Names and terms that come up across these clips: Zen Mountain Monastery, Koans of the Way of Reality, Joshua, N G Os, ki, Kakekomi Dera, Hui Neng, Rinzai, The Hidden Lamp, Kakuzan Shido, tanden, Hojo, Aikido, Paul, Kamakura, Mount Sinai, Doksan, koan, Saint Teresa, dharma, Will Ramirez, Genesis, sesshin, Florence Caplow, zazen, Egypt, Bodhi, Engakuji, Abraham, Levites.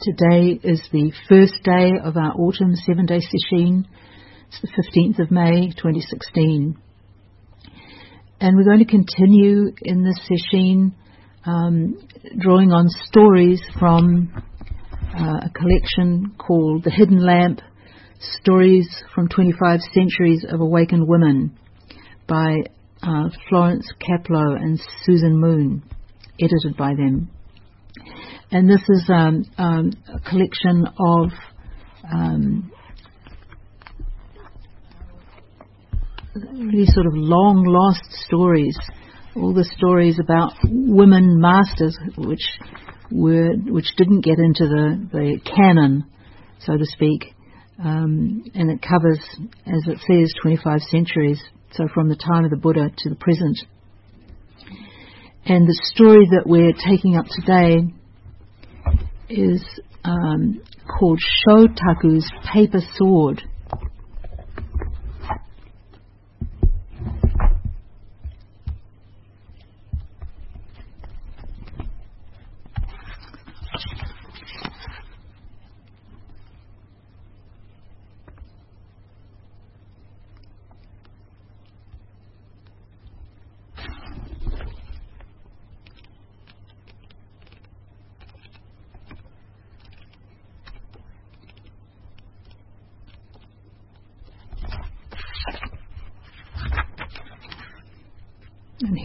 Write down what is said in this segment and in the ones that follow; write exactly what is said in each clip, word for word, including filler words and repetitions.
Today is the first day of our autumn seven-day sesshin. It's the fifteenth of May twenty sixteen. And we're going to continue in this sesshin um, drawing on stories from uh, a collection called The Hidden Lamp, Stories from twenty-five Centuries of Awakened Women by uh, Florence Caplow and Susan Moon, edited by them. And this is um, um, a collection of um, really sort of long-lost stories, all the stories about women masters which were which didn't get into the, the canon, so to speak. Um, and it covers, as it says, twenty-five centuries, so from the time of the Buddha to the present. And the story that we're taking up today is um, called Shōtaku's Paper Sword.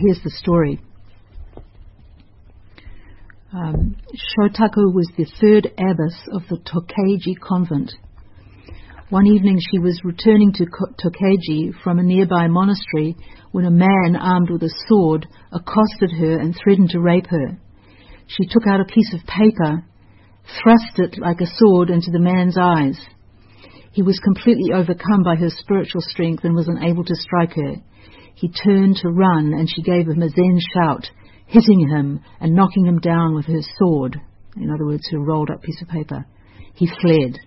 Here's the story. Um, Shōtaku was the third abbess of the Tokeiji convent. One evening she was returning to Tokeiji from a nearby monastery when a man armed with a sword accosted her and threatened to rape her. She took out a piece of paper, thrust it like a sword into the man's eyes. He was completely overcome by her spiritual strength and was unable to strike her. He turned to run, and she gave him a Zen shout, hitting him and knocking him down with her sword. In other words, her rolled-up piece of paper. He fled.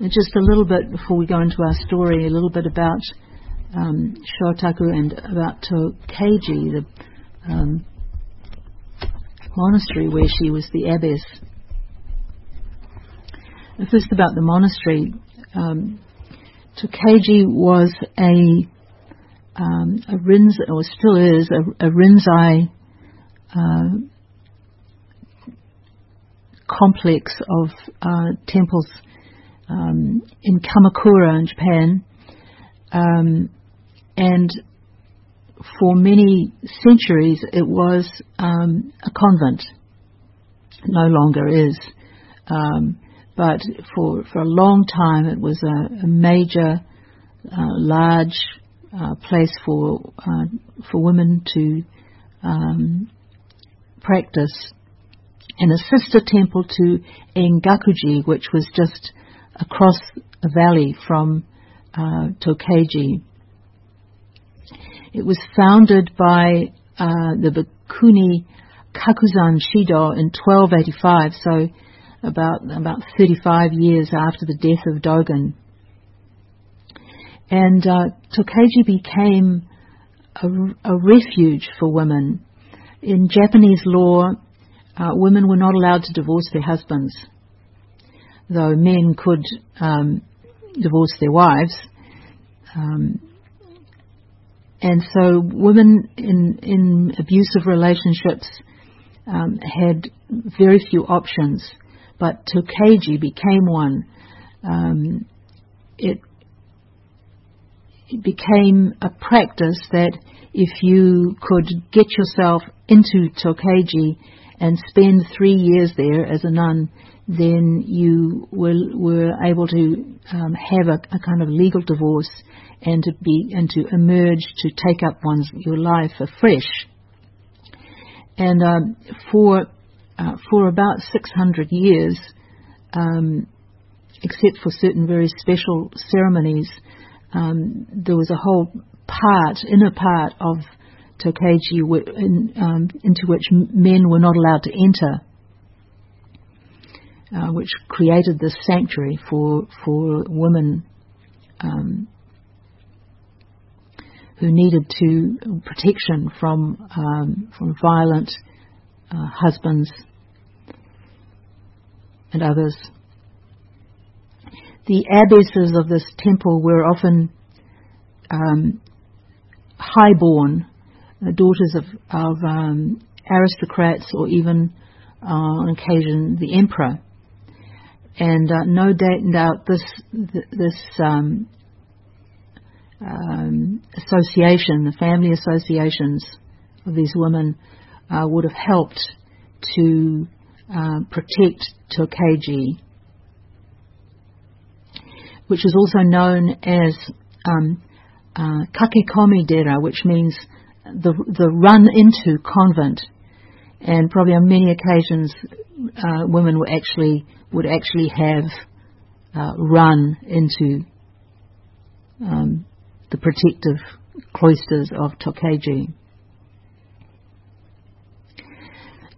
And just a little bit before we go into our story, a little bit about um, Shōtaku and about Tokeiji, the um, monastery where she was the abbess. And first about the monastery. Um, Tokeiji was a, um, a Rinzai, or still is, a, a Rinzai uh, complex of uh, temples um, in Kamakura in Japan. Um, and for many centuries it was um, a convent. It no longer is. Um, But for, for a long time, it was a, a major, uh, large uh, place for uh, for women to um, practice, and a sister temple to Engakuji, which was just across a valley from uh, Tokeiji. It was founded by uh, the bhikkhuni Kakuzan Shido in twelve eighty-five. So. About about thirty-five years after the death of Dōgen, and uh, Tokeiji became a, a refuge for women. In Japanese law, uh, women were not allowed to divorce their husbands, though men could um, divorce their wives. Um, and so, women in in abusive relationships um, had very few options. But Tokeiji became one. Um, it, it became a practice that if you could get yourself into Tokeiji and spend three years there as a nun, then you were, were able to um, have a, a kind of legal divorce and to be and to emerge to take up one's your life afresh. And um, for Uh, for about six hundred years, um, except for certain very special ceremonies, um, there was a whole part, inner part of Tokeiji w- in, um, into which men were not allowed to enter, uh, which created this sanctuary for for women um, who needed to protection from um, from violent uh, husbands. and others. The abbesses of this temple were often um, highborn, the daughters of, of um, aristocrats or even, uh, on occasion, the emperor. And uh, no doubt this th- this um, um, association, the family associations of these women, uh, would have helped to uh, protect Tokeiji, which is also known as um, uh, Kakekomi Dera, which means the the run into convent. And probably on many occasions, uh, women were actually would actually have uh, run into um, the protective cloisters of Tokeiji.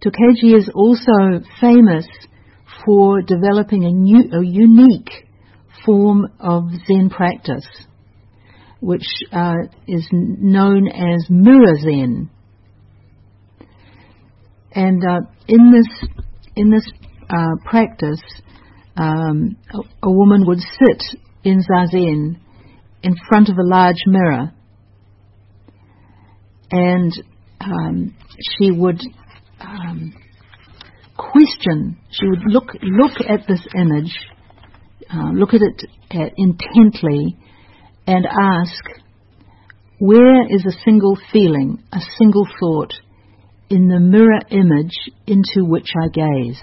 Tokeiji is also famous for developing a new, a unique form of Zen practice, which uh, is known as mirror Zen. And uh, in this in this uh, practice, um, a, a woman would sit in zazen in front of a large mirror, and um, she would um, question. She would look look at this image, uh, look at it uh, intently, and ask, "Where is a single feeling, a single thought in the mirror image into which I gaze?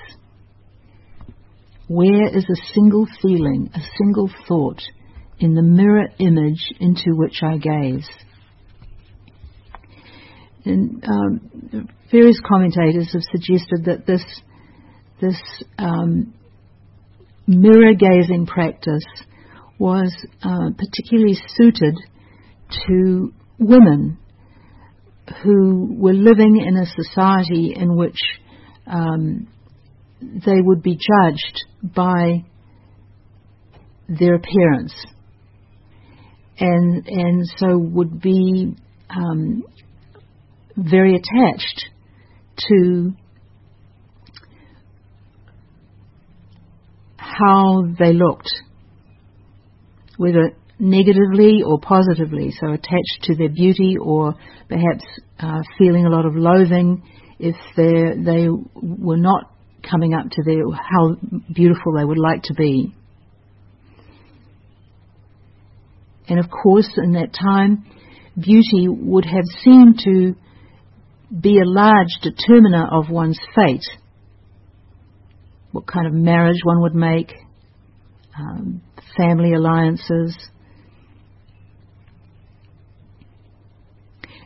Where is a single feeling, a single thought in the mirror image into which I gaze?" And um, various commentators have suggested that this this um, mirror gazing practice was uh, particularly suited to women who were living in a society in which um, they would be judged by their appearance, and and so would be um, very attached to how they looked, whether negatively or positively, so attached to their beauty, or perhaps uh, feeling a lot of loathing if they were not coming up to their, how beautiful they would like to be. And of course, in that time, beauty would have seemed to be a large determiner of one's fate, what kind of marriage one would make, um, family alliances.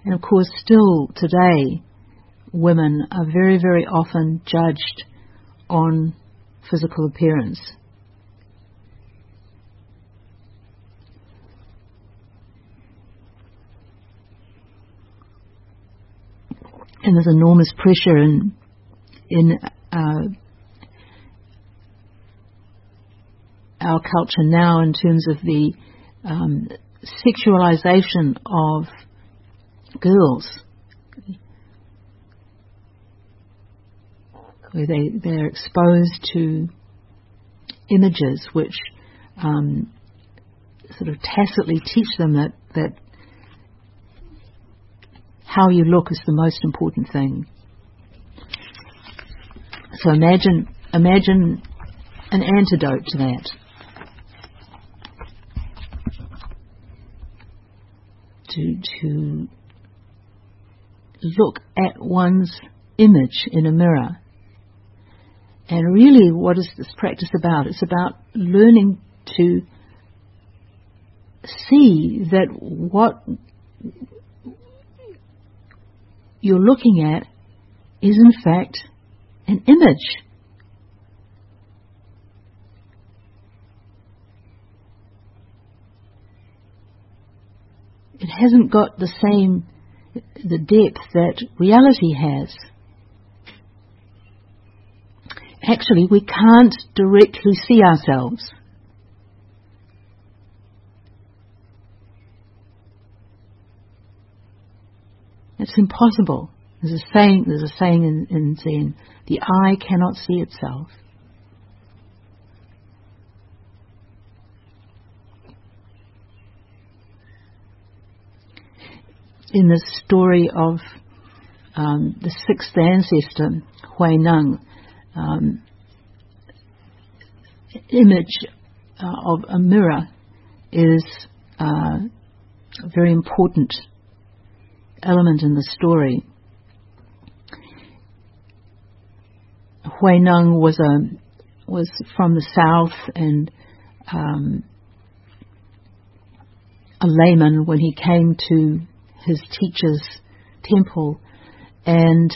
And of course, still today, women are very, very often judged on physical appearance. And there's enormous pressure in in uh, our culture now in terms of the um, sexualization of girls, where they, they're exposed to images which um, sort of tacitly teach them that, that how you look is the most important thing. So imagine, imagine an antidote to that. To, to look at one's image in a mirror. And really, what is this practice about? It's about learning to see that what you're looking at is in fact an image. It hasn't got the same the depth that reality has. Actually, we can't directly see ourselves. It's impossible. There's a saying, there's a saying in, in Zen, the eye cannot see itself. in the story of um, the sixth ancestor, Hui Neng, um, image uh, of a mirror is uh, a very important element in the story. Hui Neng was a was from the south, and um, a layman when he came to his teacher's temple, and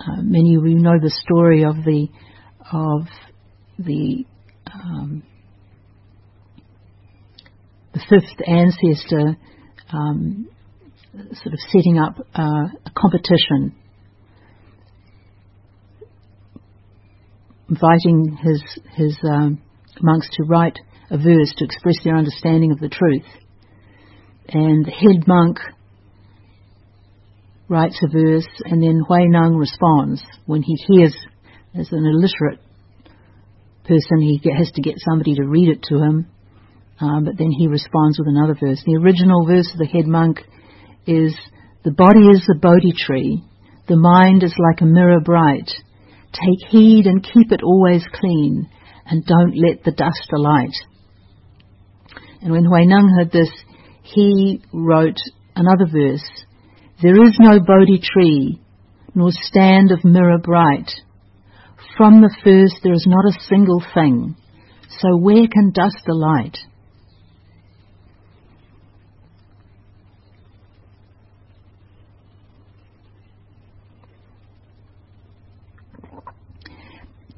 uh, many of you know the story of the of the um, the fifth ancestor um, sort of setting up uh, a competition, inviting his his um, monks to write a verse to express their understanding of the truth. And the head monk writes a verse, and then Hui Neng responds. When he hears, as an illiterate person, he has to get somebody to read it to him, um, but then he responds with another verse. The original verse of the head monk is, "The body is the Bodhi tree, the mind is like a mirror bright. Take heed and keep it always clean, and don't let the dust alight." And when Hui Neng heard this, he wrote another verse, "There is no Bodhi tree, nor stand of mirror bright. From the first there is not a single thing, so where can dust alight?"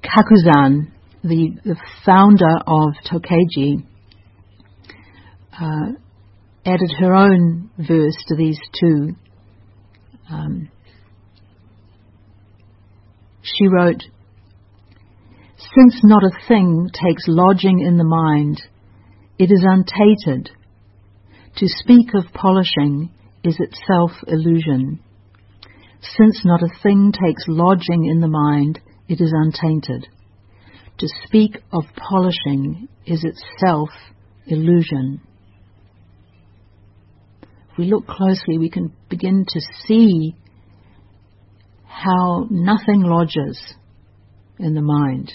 Kakuzan, the, the founder of Tokeiji, uh, added her own verse to these two. Um, she wrote, "Since not a thing takes lodging in the mind, it is untainted. To speak of polishing is itself illusion. Since not a thing takes lodging in the mind, it is untainted. To speak of polishing is itself illusion." If we look closely, we can begin to see how nothing lodges in the mind.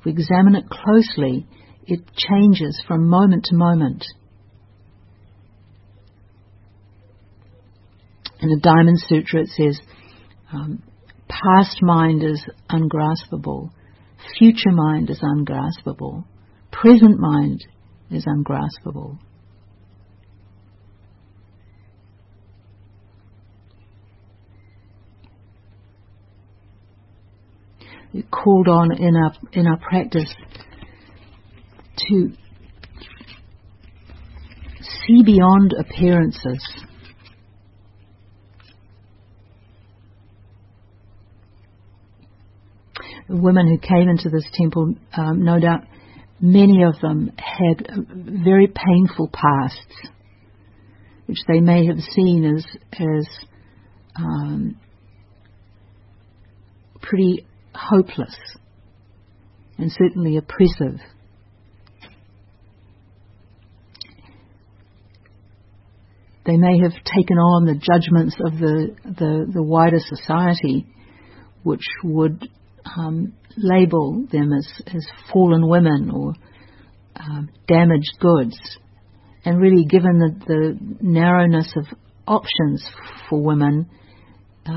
If we examine it closely, it changes from moment to moment. In the Diamond Sutra it says, um, past mind is ungraspable, future mind is ungraspable, present mind is ungraspable. Called on in our in our practice to see beyond appearances. The women who came into this temple, um, no doubt, many of them had very painful pasts, which they may have seen as as um, pretty hopeless and certainly oppressive. They may have taken on the judgments of the, the, the wider society, which would um, label them as, as fallen women or um, damaged goods, and really, given the, the narrowness of options for women,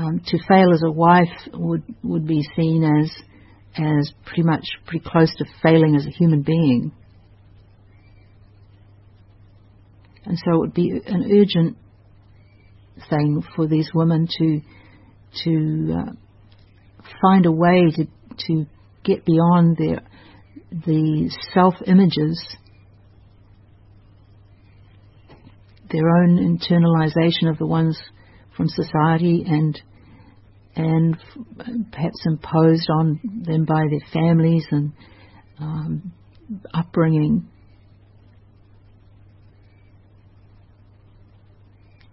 Um, to fail as a wife would, would be seen as as pretty much pretty close to failing as a human being. And so it would be an urgent thing for these women to to uh, find a way to to get beyond their the self images, their own internalization of the ones from society and and perhaps imposed on them by their families and um, upbringing.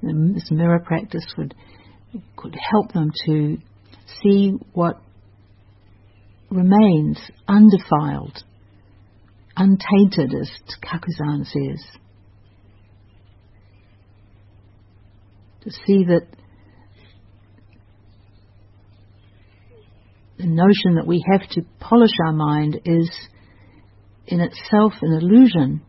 And this mirror practice would could help them to see what remains undefiled, untainted, as Kakuzan says. to see that the notion that we have to polish our mind is in itself an illusion.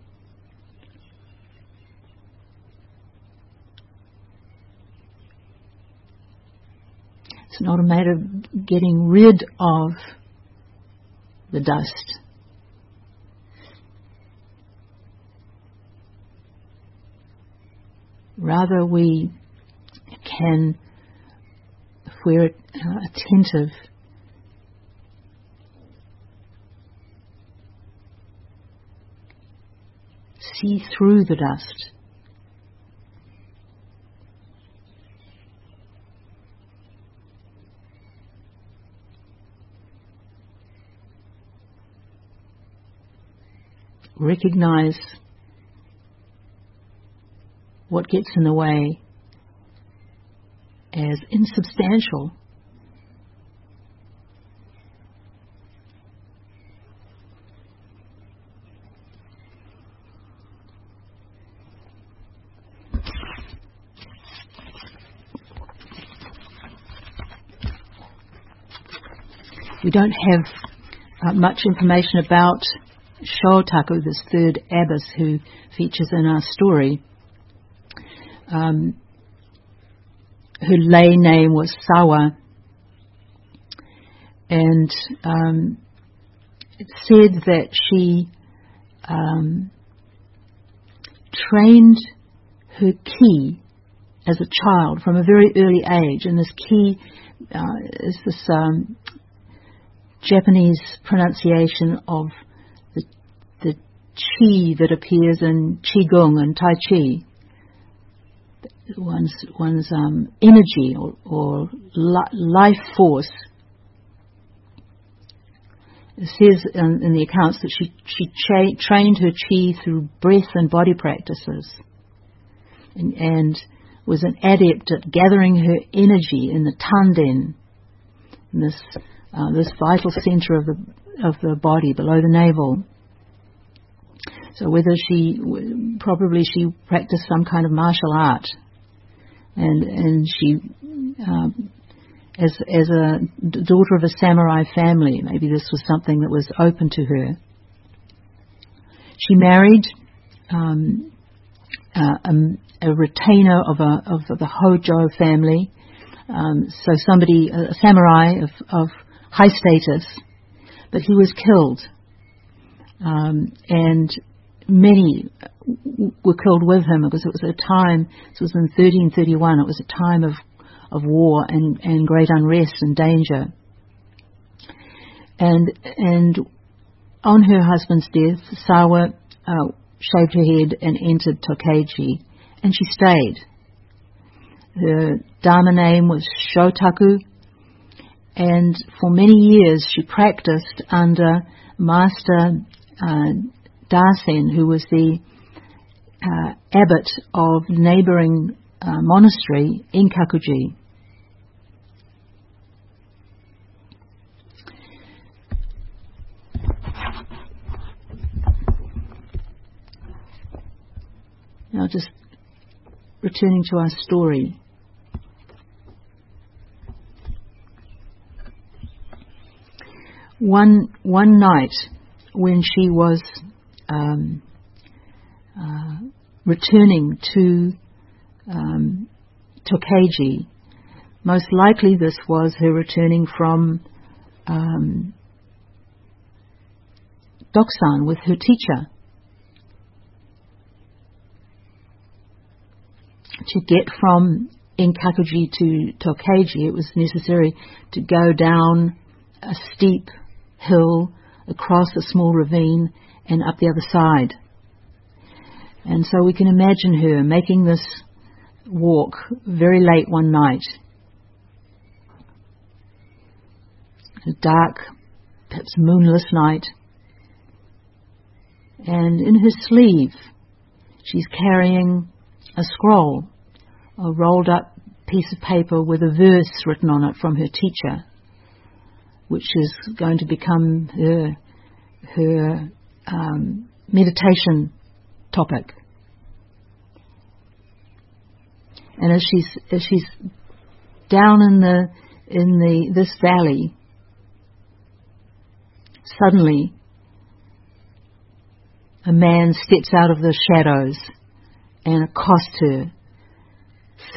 It's not a matter of getting rid of the dust. Rather, we can, if we're attentive, see through the dust. Recognize what gets in the way as insubstantial. We don't have uh, much information about Shōtaku, this third abbess who features in our story. Um, her lay name was Sawa, and um, it's said that she um, trained her ki as a child from a very early age, and this ki uh, is this um, Japanese pronunciation of the, the chi that appears in qigong and tai chi. One's, one's um, energy or, or li- life force. It says in, in the accounts that she, she tra- trained her chi through breath and body practices, and, and was an adept at gathering her energy in the tanden, in this uh, this vital centre of the of the body below the navel. So whether she probably she practiced some kind of martial art, and and she um, as as a daughter of a samurai family, maybe this was something that was open to her. She married um, uh, a, a retainer of a of the Hojo family, um, so somebody a samurai of, of high status, but he was killed. Um, and many w- were killed with him, because it was a time, this was in thirteen thirty-one, it was a time of, of war and, and great unrest and danger. And and on her husband's death, Sawa uh, shaved her head and entered Tokeiji, and she stayed. Her Dharma name was Shōtaku, and for many years she practiced under Master uh, Darsen, who was the uh, abbot of neighbouring uh, monastery Engakuji. Now, just returning to our story. One one night, when she was um, uh, returning to um, Tokeiji, most likely this was her returning from um, Doksan with her teacher. To get from Engakuji to Tokeiji, it was necessary to go down a steep hill, across a small ravine, and up the other side. And so we can imagine her making this walk very late one night. A dark, perhaps moonless night. And in her sleeve, she's carrying a scroll, a rolled up piece of paper with a verse written on it from her teacher, which is going to become her, her um, meditation topic. And as she's as she's down in the in the this valley, suddenly a man steps out of the shadows and accosts her,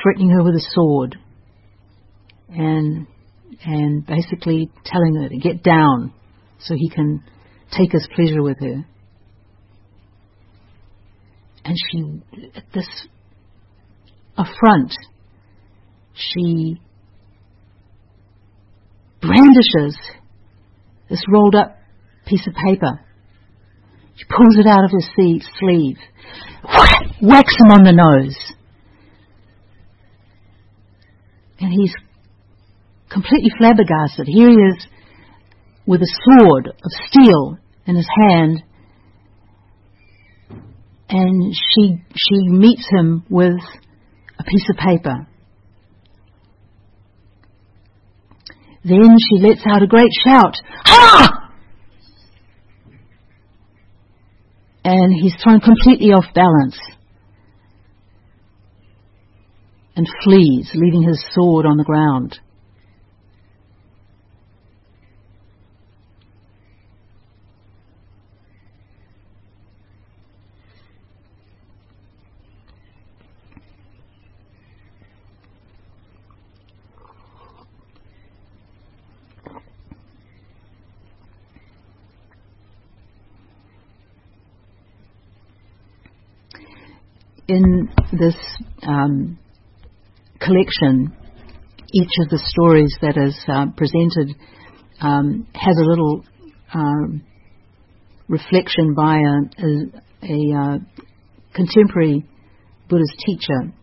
threatening her with a sword, and and basically telling her to get down so he can take his pleasure with her. And she, at this affront, she brandishes this rolled up piece of paper. She pulls it out of his sleeve, whacks him on the nose. And he's completely flabbergasted. Here he is with a sword of steel in his hand, and she she meets him with a piece of paper. Then she lets out a great shout, "Ah!" And he's thrown completely off balance and flees, leaving his sword on the ground. In this um, collection, each of the stories that is uh, presented um, has a little um, reflection by a, a, a uh, contemporary Buddhist teacher,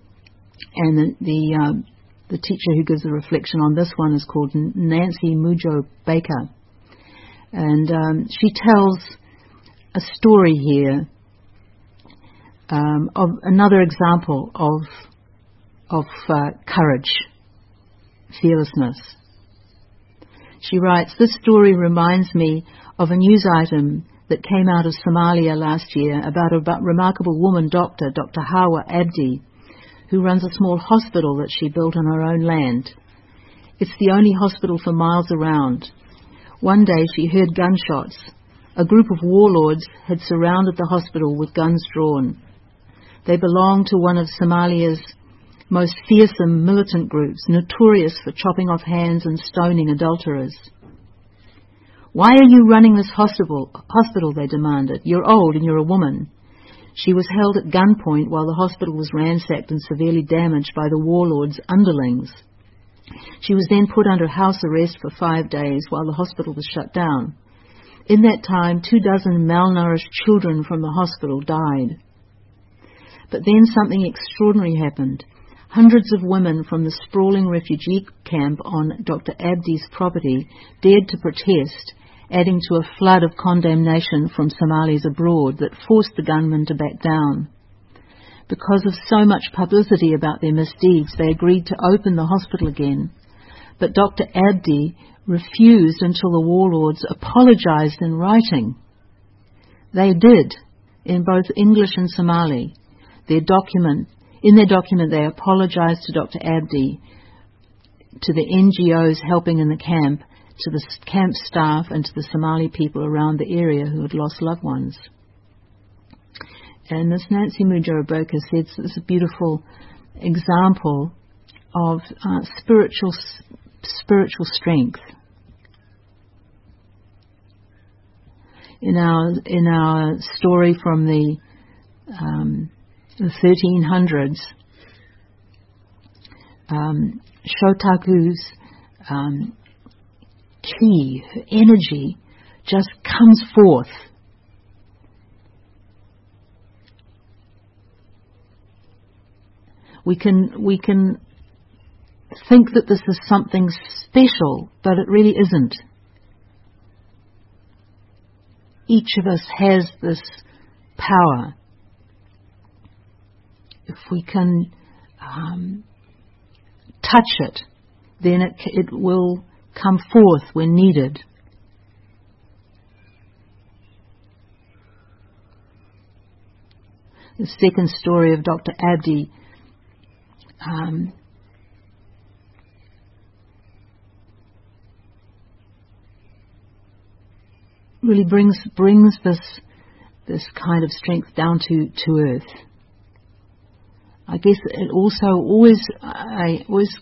and the the, um, the teacher who gives the reflection on this one is called Nancy Mujo Baker, and um, she tells a story here. Um, of another example of of uh, courage, fearlessness. She writes, "This story reminds me of a news item that came out of Somalia last year about a about remarkable woman doctor, Doctor Hawa Abdi, who runs a small hospital that she built on her own land. It's the only hospital for miles around. One day she heard gunshots. A group of warlords had surrounded the hospital with guns drawn. They belonged to one of Somalia's most fearsome militant groups, notorious for chopping off hands and stoning adulterers. "Why are you running this hospital?" hospital, they demanded. "You're old and you're a woman." She was held at gunpoint while the hospital was ransacked and severely damaged by the warlords' underlings. She was then put under house arrest for five days while the hospital was shut down. In that time, two dozen malnourished children from the hospital died. But then something extraordinary happened. Hundreds of women from the sprawling refugee camp on Doctor Abdi's property dared to protest, adding to a flood of condemnation from Somalis abroad that forced the gunmen to back down. Because of so much publicity about their misdeeds, they agreed to open the hospital again. But Doctor Abdi refused until the warlords apologized in writing. They did, in both English and Somali. Their document, in their document, they apologized to Doctor Abdi, to the N G Os helping in the camp, to the camp staff, and to the Somali people around the area who had lost loved ones." And this Nancy Mujo Baker said this is a beautiful example of uh, spiritual spiritual strength. In our in our story from the, um, the thirteen hundreds, um, Shotaku's um, ki, her energy, just comes forth. We can we can. think that this is something special, but it really isn't. Each of us has this power. If we can um, touch it, then it, it will come forth when needed. The second story of Doctor Abdi um, really brings brings this this kind of strength down to, to earth. I guess it also always, I always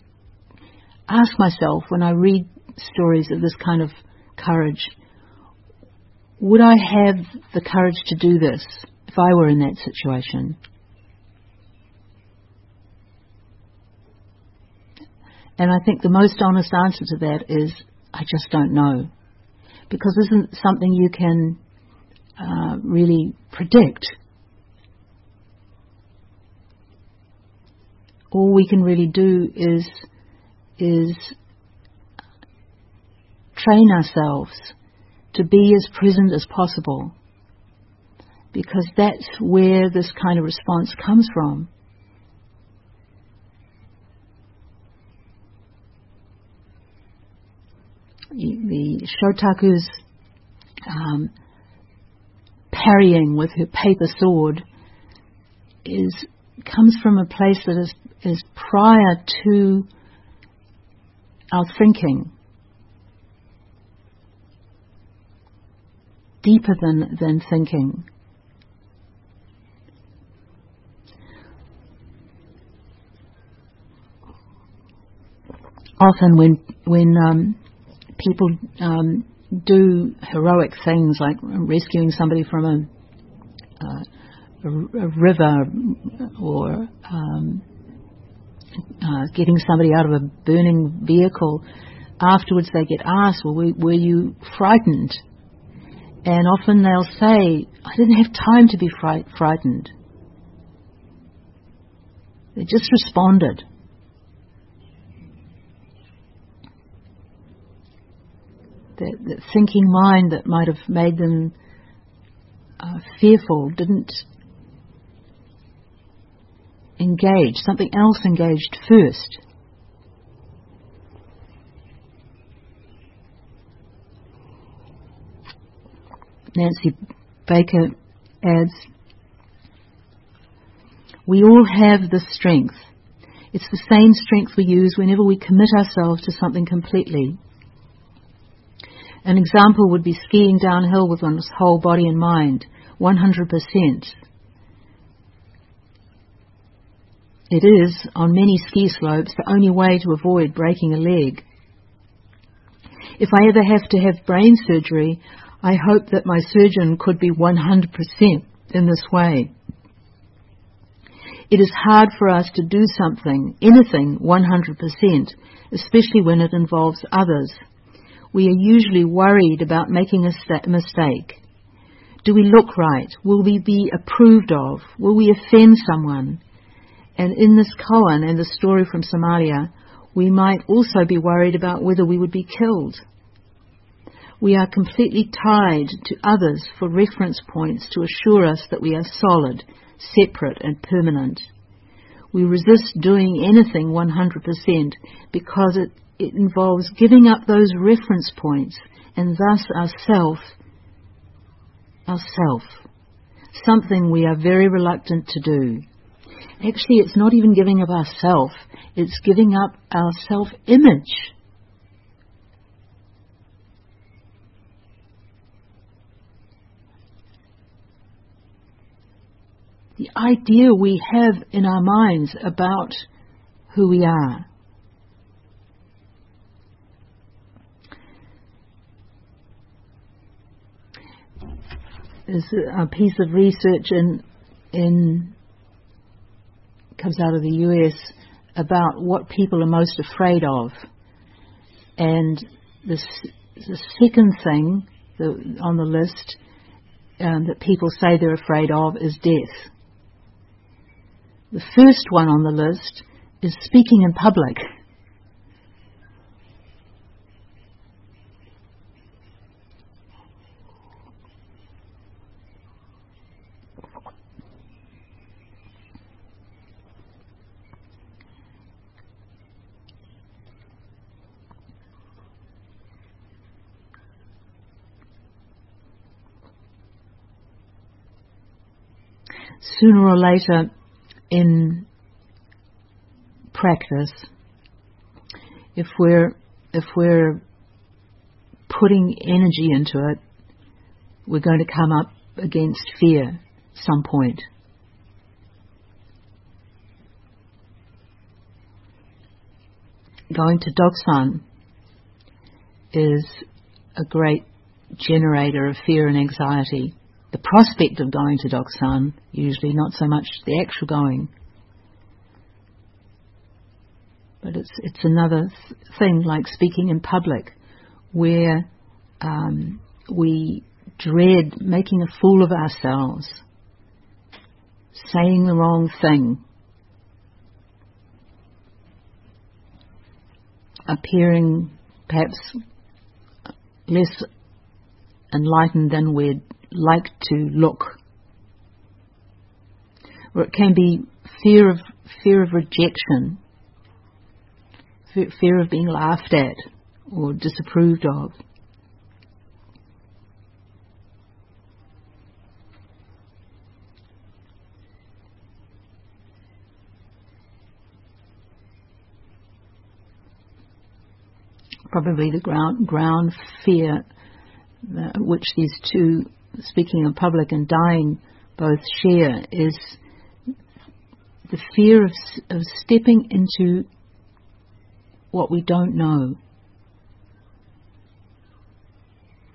ask myself when I read stories of this kind of courage, would I have the courage to do this if I were in that situation? And I think the most honest answer to that is, I just don't know. Because this isn't something you can uh, really predict. All we can really do is is train ourselves to be as present as possible, because that's where this kind of response comes from. The Shōtaku's um, parrying with her paper sword is comes from a place that is is prior to our thinking, deeper than, than thinking. Often when when um, people um, do heroic things like rescuing somebody from a, uh, a, a river or um, Uh, getting somebody out of a burning vehicle, afterwards they get asked, well, were, were you frightened? And often they'll say, I didn't have time to be fright- frightened. They just responded. That, that thinking mind that might have made them uh, fearful didn't engaged, something else engaged first. Nancy Baker adds, we all have this strength. It's the same strength we use whenever we commit ourselves to something completely. An example would be skiing downhill with one's whole body and mind, one hundred percent. It is, on many ski slopes, the only way to avoid breaking a leg. If I ever have to have brain surgery, I hope that my surgeon could be one hundred percent in this way. It is hard for us to do something, anything, one hundred percent, especially when it involves others. We are usually worried about making a st- mistake. Do we look right? Will we be approved of? Will we offend someone? And in this koan and the story from Somalia, we might also be worried about whether we would be killed. We are completely tied to others for reference points to assure us that we are solid, separate and permanent. We resist doing anything one hundred percent because it, it involves giving up those reference points and thus ourself, ourself, something we are very reluctant to do. Actually, it's not even giving up ourself. It's giving up our self-image. The idea we have in our minds about who we are. There's a piece of research in... in comes out of the U S about what people are most afraid of, and this, the second thing that, on the list um, that people say they're afraid of is death. The first one on the list is speaking in public. Sooner or later, in practice, if we're if we're putting energy into it, we're going to come up against fear at some point. Going to Doksan is a great generator of fear and anxiety. The prospect of going to Doksan, usually, not so much the actual going. But it's it's another th- thing like speaking in public, where um, we dread making a fool of ourselves, saying the wrong thing, appearing perhaps less enlightened than we'd like to look. Or it can be fear of fear of rejection, fear of being laughed at or disapproved of. Probably the ground ground fear which these two, speaking in public and dying, both share, is the fear of, of stepping into what we don't know,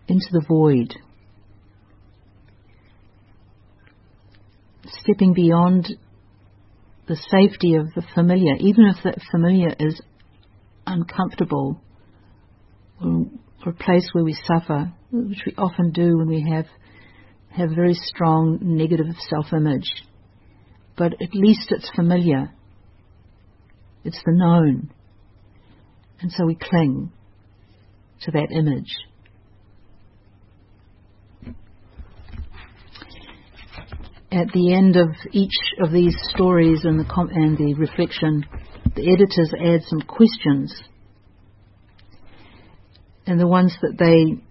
into the void, stepping beyond the safety of the familiar, even if that familiar is uncomfortable, or a place where we suffer, which we often do when we have have very strong negative self-image. But at least it's familiar. It's the known. And so we cling to that image. At the end of each of these stories and the, com- and the reflection, the editors add some questions. And the ones that they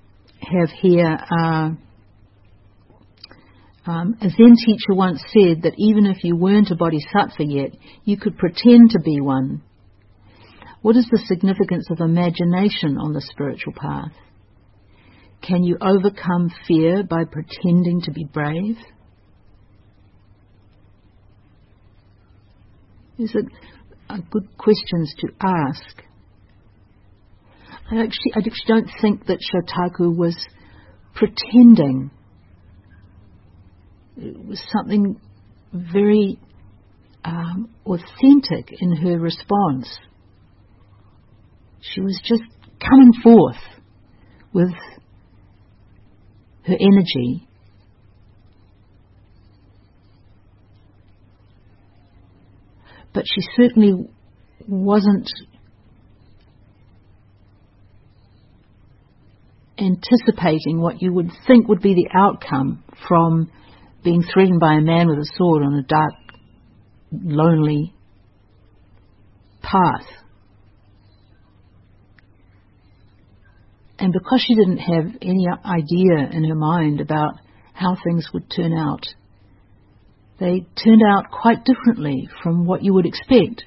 have here are, um, a Zen teacher once said that even if you weren't a bodhisattva yet, you could pretend to be one. What is the significance of imagination on the spiritual path? Can you overcome fear by pretending to be brave? These are good questions to ask. I actually, I actually don't think that Shōtaku was pretending. It was something very um, authentic in her response. She was just coming forth with her energy. But she certainly wasn't anticipating what you would think would be the outcome from being threatened by a man with a sword on a dark, lonely path. And because she didn't have any idea in her mind about how things would turn out, they turned out quite differently from what you would expect.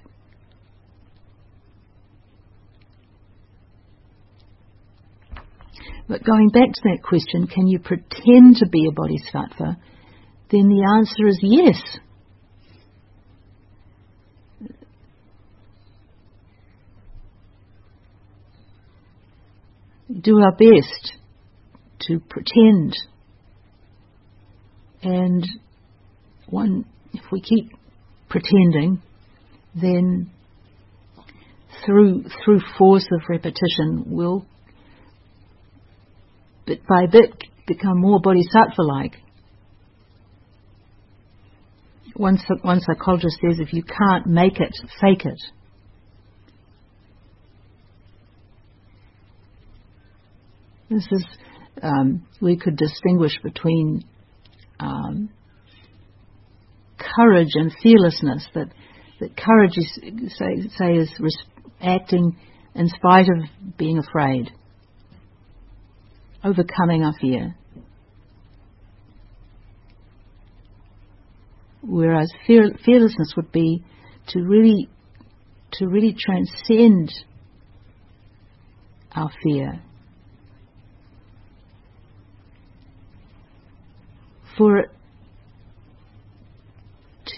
But going back to that question, can you pretend to be a bodhisattva? Then the answer is yes. Do our best to pretend. And one, if we keep pretending, then through through force of repetition, we'll bit by bit become more bodhisattva-like. One, one psychologist says, if you can't make it, fake it. This is, um, we could distinguish between um, courage and fearlessness, that, that courage is, say, say is res- acting in spite of being afraid, overcoming our fear. Whereas fear, fearlessness would be to really to really transcend our fear. For it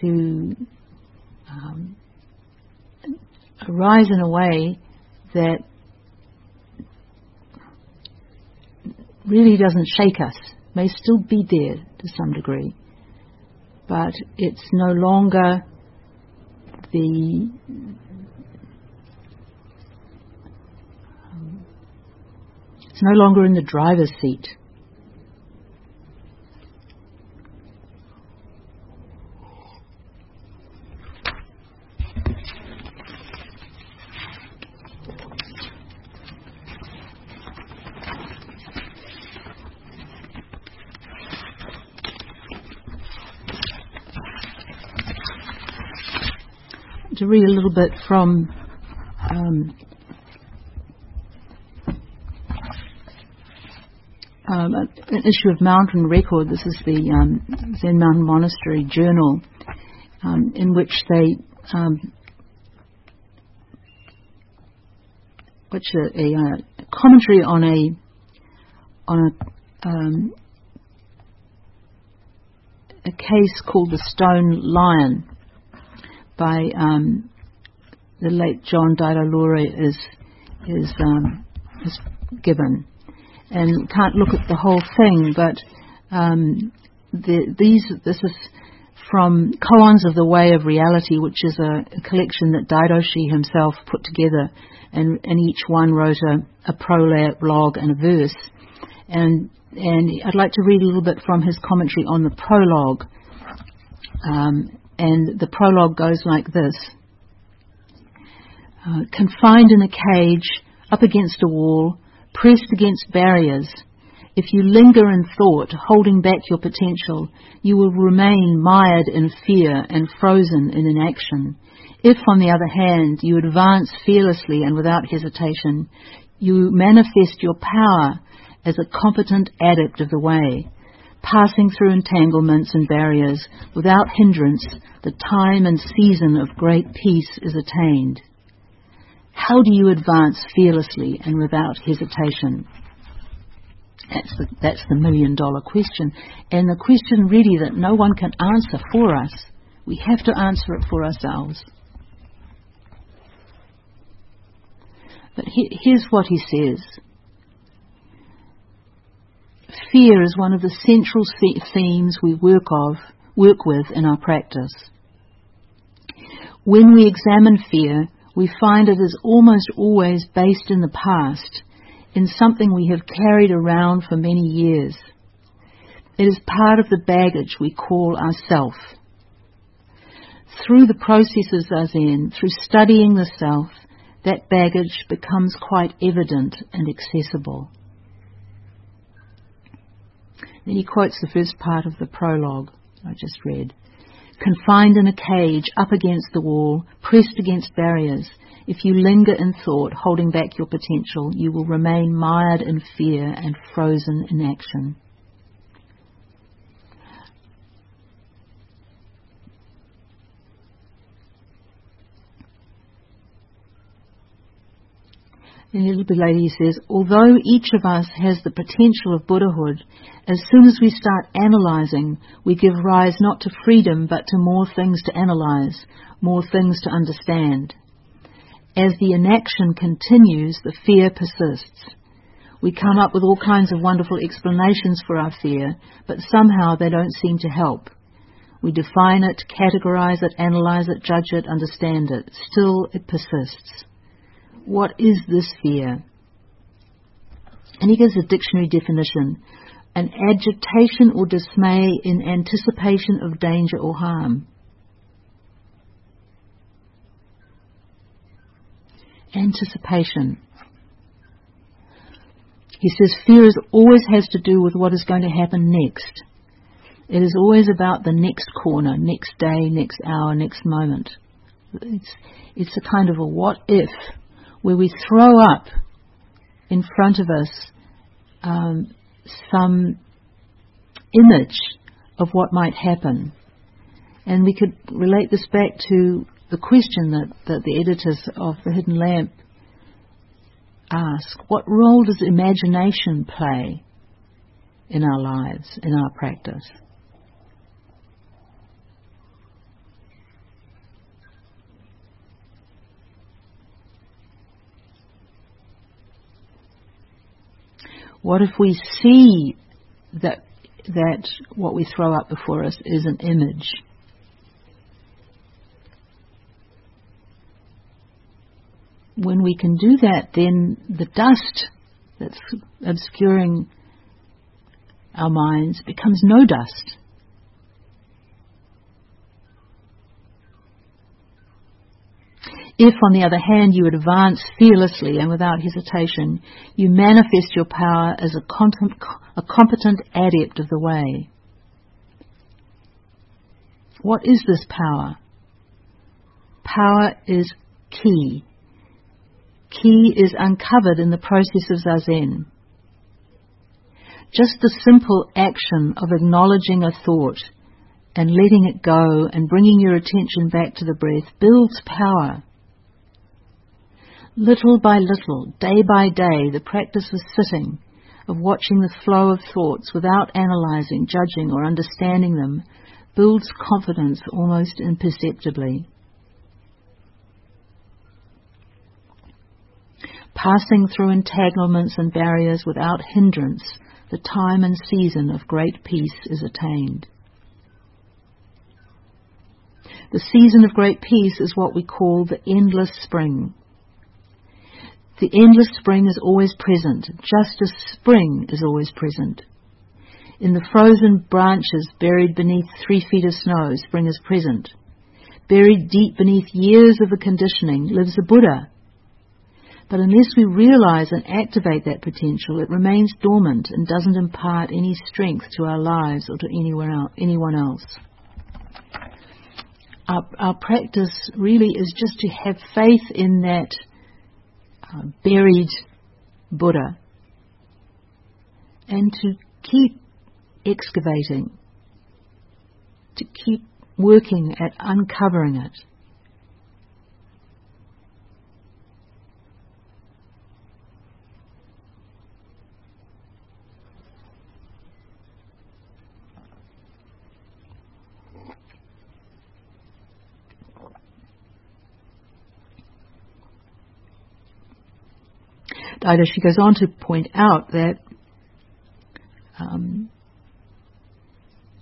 to um, arise in a way that really doesn't shake us, may still be there to some degree, but it's no longer the um, it's no longer in the driver's seat. To read a little bit from um, um, an issue of Mountain Record. This is the um, Zen Mountain Monastery journal, um, in which they, um, which a, a, a commentary on a on a um, a case called the Stone Lion, by um, the late John Daido Loori is is, um, is given, and can't look at the whole thing. But um, the, these this is from Koans of the Way of Reality, which is a, a collection that Daidoshi himself put together, and, and each one wrote a, a prologue and a verse. And and I'd like to read a little bit from his commentary on the prologue. Um, And the prologue goes like this. Uh, confined in a cage, up against a wall, pressed against barriers, if you linger in thought, holding back your potential, you will remain mired in fear and frozen in inaction. If, on the other hand, you advance fearlessly and without hesitation, you manifest your power as a competent adept of the way, passing through entanglements and barriers without hindrance, the time and season of great peace is attained. How do you advance fearlessly and without hesitation? That's the, that's the million dollar question. And the question really that no one can answer for us. We have to answer it for ourselves. But he, here's what he says. Fear is one of the central themes we work of, work with in our practice. When we examine fear, we find it is almost always based in the past, in something we have carried around for many years. It is part of the baggage we call ourself. Through the processes of Zen, through studying the self, that baggage becomes quite evident and accessible. Then he quotes the first part of the prologue I just read. Confined in a cage, up against the wall, pressed against barriers. If you linger in thought, holding back your potential, you will remain mired in fear and frozen in action. And a little bit later he says, although each of us has the potential of Buddhahood, as soon as we start analysing, we give rise not to freedom but to more things to analyse, more things to understand. As the inaction continues, the fear persists. We come up with all kinds of wonderful explanations for our fear, but somehow they don't seem to help. We define it, categorise it, analyse it, judge it, understand it. Still, it persists. What is this fear? And he gives a dictionary definition. An agitation or dismay in anticipation of danger or harm. Anticipation. He says fear is, always has to do with what is going to happen next. It is always about the next corner, next day, next hour, next moment. It's, it's a kind of a what if, where we throw up in front of us um, some image of what might happen. And we could relate this back to the question that, that the editors of The Hidden Lamp ask, what role does imagination play in our lives, in our practice? What if we see that that what we throw up before us is an image? When we can do that, then the dust that's obscuring our minds becomes no dust. If, on the other hand, you advance fearlessly and without hesitation, you manifest your power as a competent, a competent adept of the way. What is this power? Power is ki. Ki is uncovered in the process of zazen. Just the simple action of acknowledging a thought and letting it go and bringing your attention back to the breath builds power. Little by little, day by day, the practice of sitting, of watching the flow of thoughts without analysing, judging or understanding them, builds confidence almost imperceptibly. Passing through entanglements and barriers without hindrance, the time and season of great peace is attained. The season of great peace is what we call the endless spring. The endless spring is always present, just as spring is always present. In the frozen branches buried beneath three feet of snow, spring is present. Buried deep beneath years of the conditioning lives a Buddha. But unless we realize and activate that potential, it remains dormant and doesn't impart any strength to our lives or to anyone else. Our, our practice really is just to have faith in that Uh, buried Buddha, and to keep excavating, to keep working at uncovering it. Daido, she goes on to point out that um,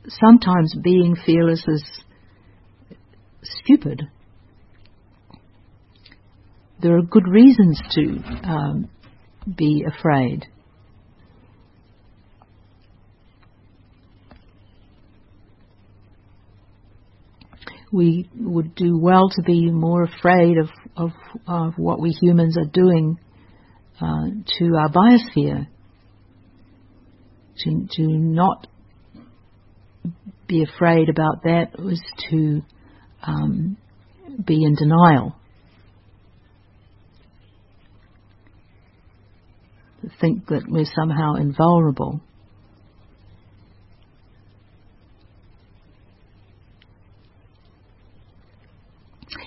sometimes being fearless is stupid. There are good reasons to um, be afraid. We would do well to be more afraid of, of, of what we humans are doing Uh, to our biosphere, to, to not be afraid about that was to um, be in denial. To think that we're somehow invulnerable.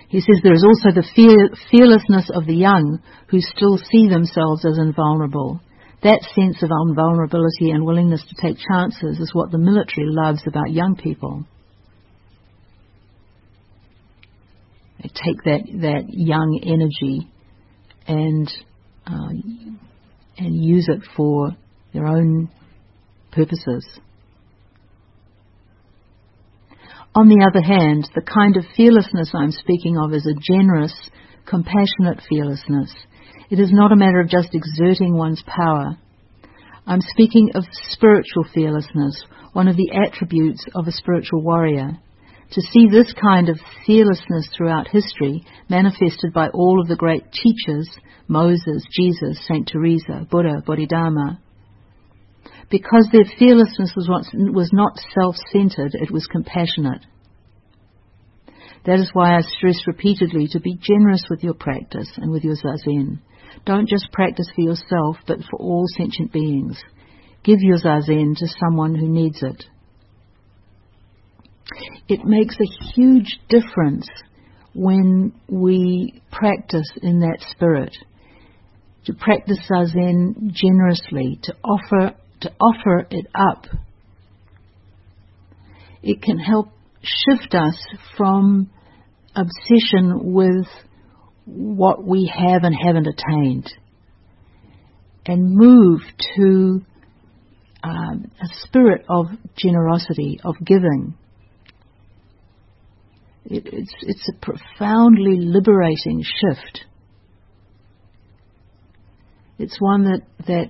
He says there is also the fear, fearlessness of the young who still see themselves as invulnerable. That sense of invulnerability and willingness to take chances is what the military loves about young people. They take that, that young energy and, um, and use it for their own purposes. On the other hand, the kind of fearlessness I'm speaking of is a generous, compassionate fearlessness. It is not a matter of just exerting one's power. I'm speaking of spiritual fearlessness, one of the attributes of a spiritual warrior. To see this kind of fearlessness throughout history, manifested by all of the great teachers, Moses, Jesus, Saint Teresa, Buddha, Bodhidharma. Because their fearlessness was, what, was not self-centered, it was compassionate. That is why I stress repeatedly to be generous with your practice and with your zazen. Don't just practice for yourself, but for all sentient beings. Give your zazen to someone who needs it. It makes a huge difference when we practice in that spirit, to practice Zazen generously, to offer to offer it up. It can help shift us from obsession with what we have and haven't attained, and move to um, a spirit of generosity, of giving. It, it's, it's a profoundly liberating shift. It's one that, that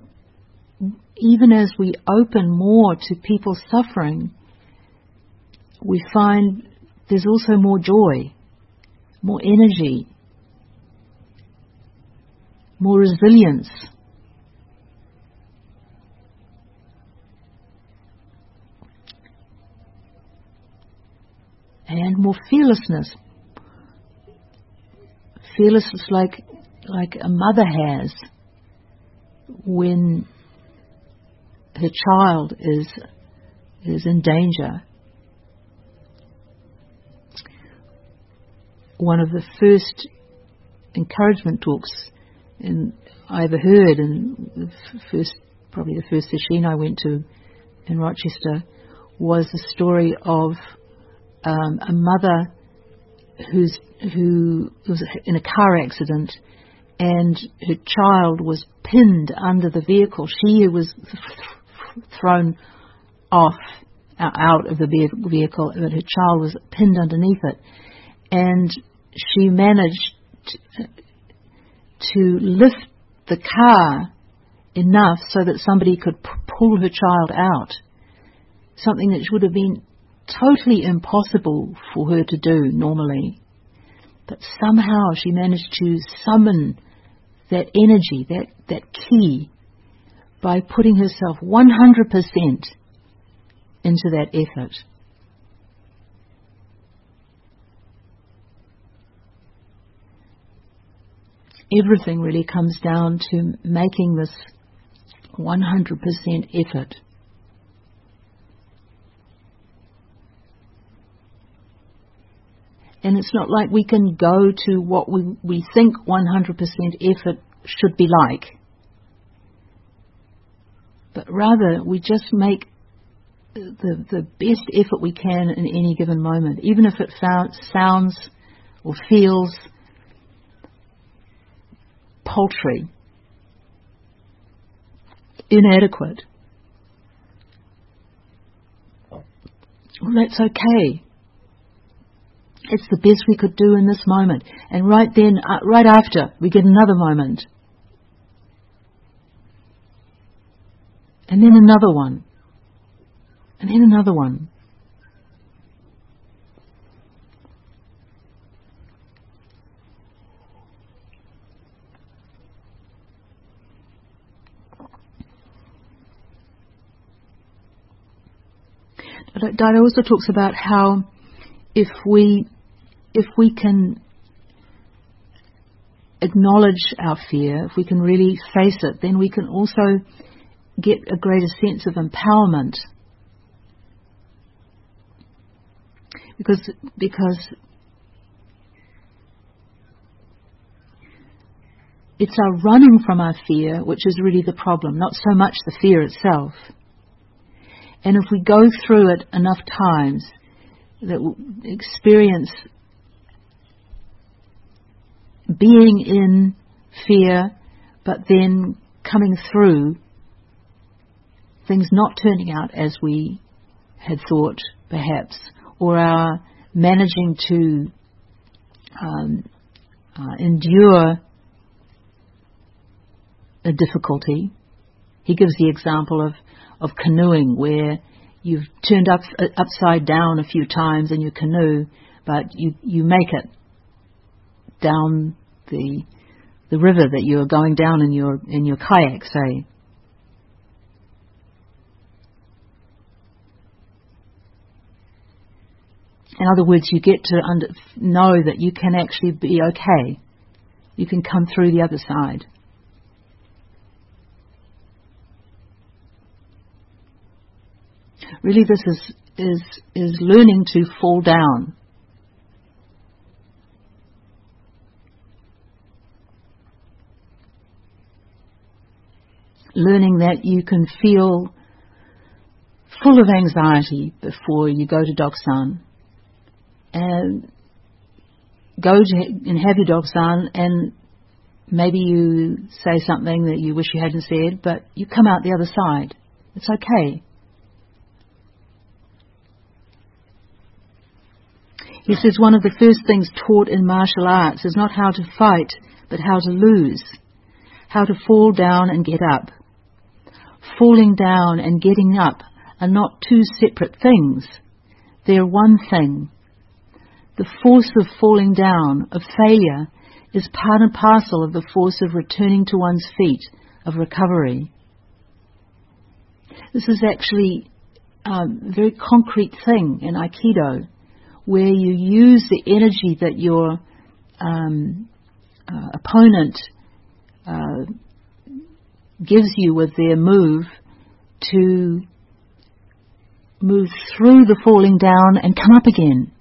even as we open more to people's suffering, we find there's also more joy, more energy, more resilience. And more fearlessness. Fearlessness like like a mother has when her child is is in danger. One of the first encouragement talks in, I ever heard, and the first, probably the first session I went to in Rochester, was the story of um, a mother who's, who was in a car accident, and her child was pinned under the vehicle. She was thrown off out of the vehicle, but her child was pinned underneath it, and she managed to, to lift the car enough so that somebody could p- pull her child out, something that would have been totally impossible for her to do normally. But somehow she managed to summon that energy, that, that key, by putting herself one hundred percent into that effort. Everything really comes down to making this one hundred percent effort. And it's not like we can go to what we, we think one hundred percent effort should be like, but rather we just make the, the best effort we can in any given moment, even if it found, sounds or feels paltry, inadequate. Well, that's okay. It's the best we could do in this moment. And right then, uh, right after, we get another moment. And then another one. And then another one. Daido also talks about how if we if we can acknowledge our fear, if we can really face it, then we can also get a greater sense of empowerment. Because because it's our running from our fear which is really the problem, not so much the fear itself. And if we go through it enough times, that we experience being in fear, but then coming through, things not turning out as we had thought, perhaps, or our managing to um, uh, endure a difficulty. He gives the example of of canoeing, where you've turned up uh, upside down a few times in your canoe, but you, you make it down the the river that you are going down in your in your kayak, say. In other words, you get to under, know that you can actually be okay. You can come through the other side. Really, this is, is is learning to fall down. learning that you can feel full of anxiety before you go to Doksan. And go to, and have your Doksan, and maybe you say something that you wish you hadn't said, but you come out the other side. It's okay. He says one of the first things taught in martial arts is not how to fight, but how to lose, how to fall down and get up. Falling down and getting up are not two separate things. They are one thing. The force of falling down, of failure, is part and parcel of the force of returning to one's feet, of recovery. This is actually a very concrete thing in Aikido, where you use the energy that your um, uh, opponent uh, gives you with their move to move through the falling down and come up again.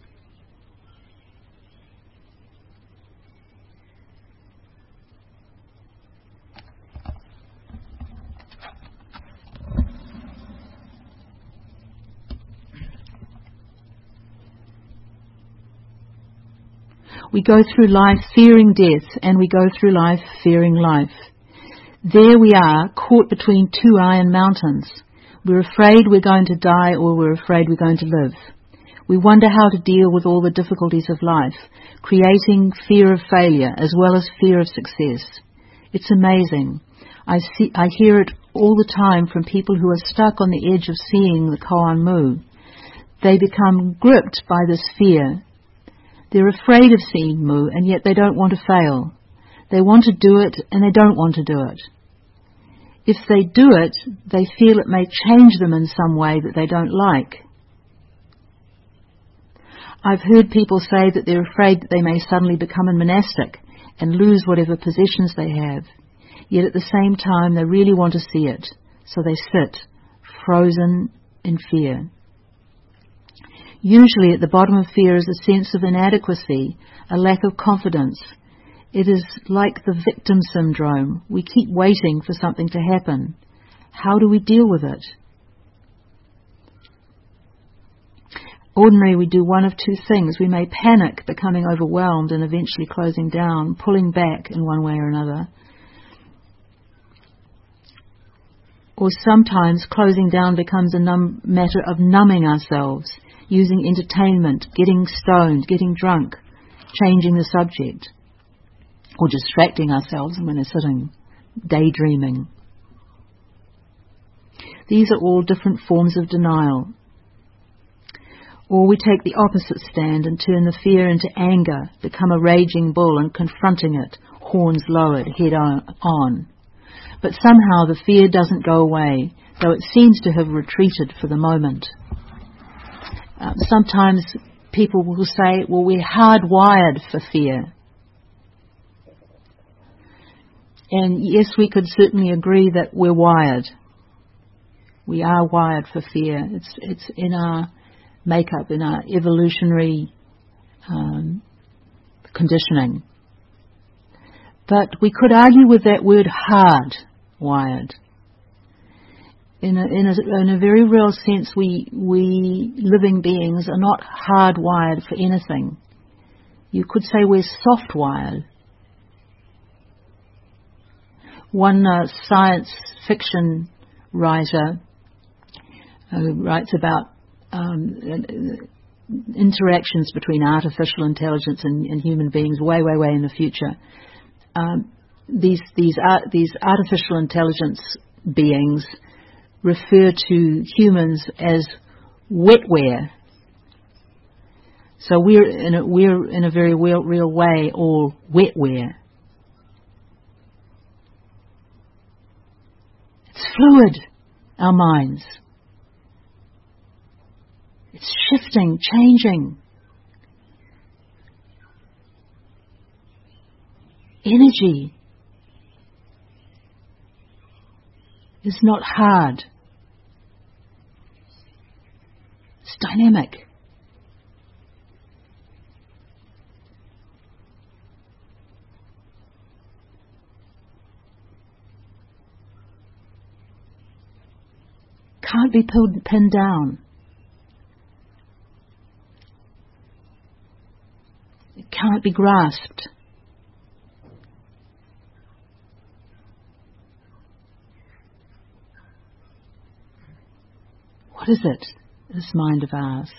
We go through life fearing death, and we go through life fearing life. There we are, caught between two iron mountains. We're afraid we're going to die, or we're afraid we're going to live. We wonder how to deal with all the difficulties of life, creating fear of failure as well as fear of success. It's amazing. I see, I hear it all the time from people who are stuck on the edge of seeing the koan mu. They become gripped by this fear. They're afraid of seeing mu, and yet they don't want to fail. They want to do it, and they don't want to do it. If they do it, they feel it may change them in some way that they don't like. I've heard people say that they're afraid that they may suddenly become a monastic and lose whatever possessions they have. Yet at the same time, they really want to see it. So they sit, frozen in fear. Usually at the bottom of fear is a sense of inadequacy, a lack of confidence. It is like the victim syndrome. We keep waiting for something to happen. How do we deal with it? Ordinarily, we do one of two things. We may panic, becoming overwhelmed and eventually closing down, pulling back in one way or another. Or sometimes closing down becomes a num- matter of numbing ourselves, using entertainment, getting stoned, getting drunk, changing the subject, or distracting ourselves when we're sitting, daydreaming. These are all different forms of denial. Or we take the opposite stand and turn the fear into anger, become a raging bull and confronting it, horns lowered, head on. But somehow the fear doesn't go away, though it seems to have retreated for the moment. Uh, sometimes people will say, well, we're hardwired for fear. And yes, we could certainly agree that we're wired. We are wired for fear. It's it's in our makeup, in our evolutionary um, conditioning. But we could argue with that word hardwired. In a, in, a, in a very real sense, we we living beings are not hardwired for anything. You could say we're softwired. One uh, science fiction writer uh, who writes about um, interactions between artificial intelligence and, and human beings way, way, way in the future. Um, these these art, these artificial intelligence beings refer to humans as wetware. So we're in a, we're in a very real, real way all wetware. It's fluid, our minds. It's shifting, changing. Energy is not hard. It's dynamic. can't be pinned down. It can't be grasped. What is it, this mind of ours?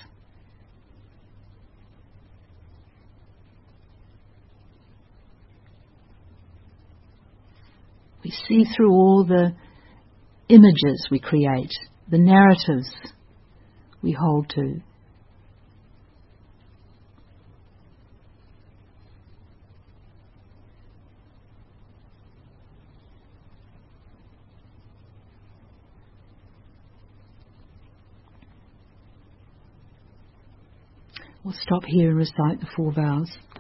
We see through all the images we create, the narratives we hold to. We'll stop here and recite the four vows.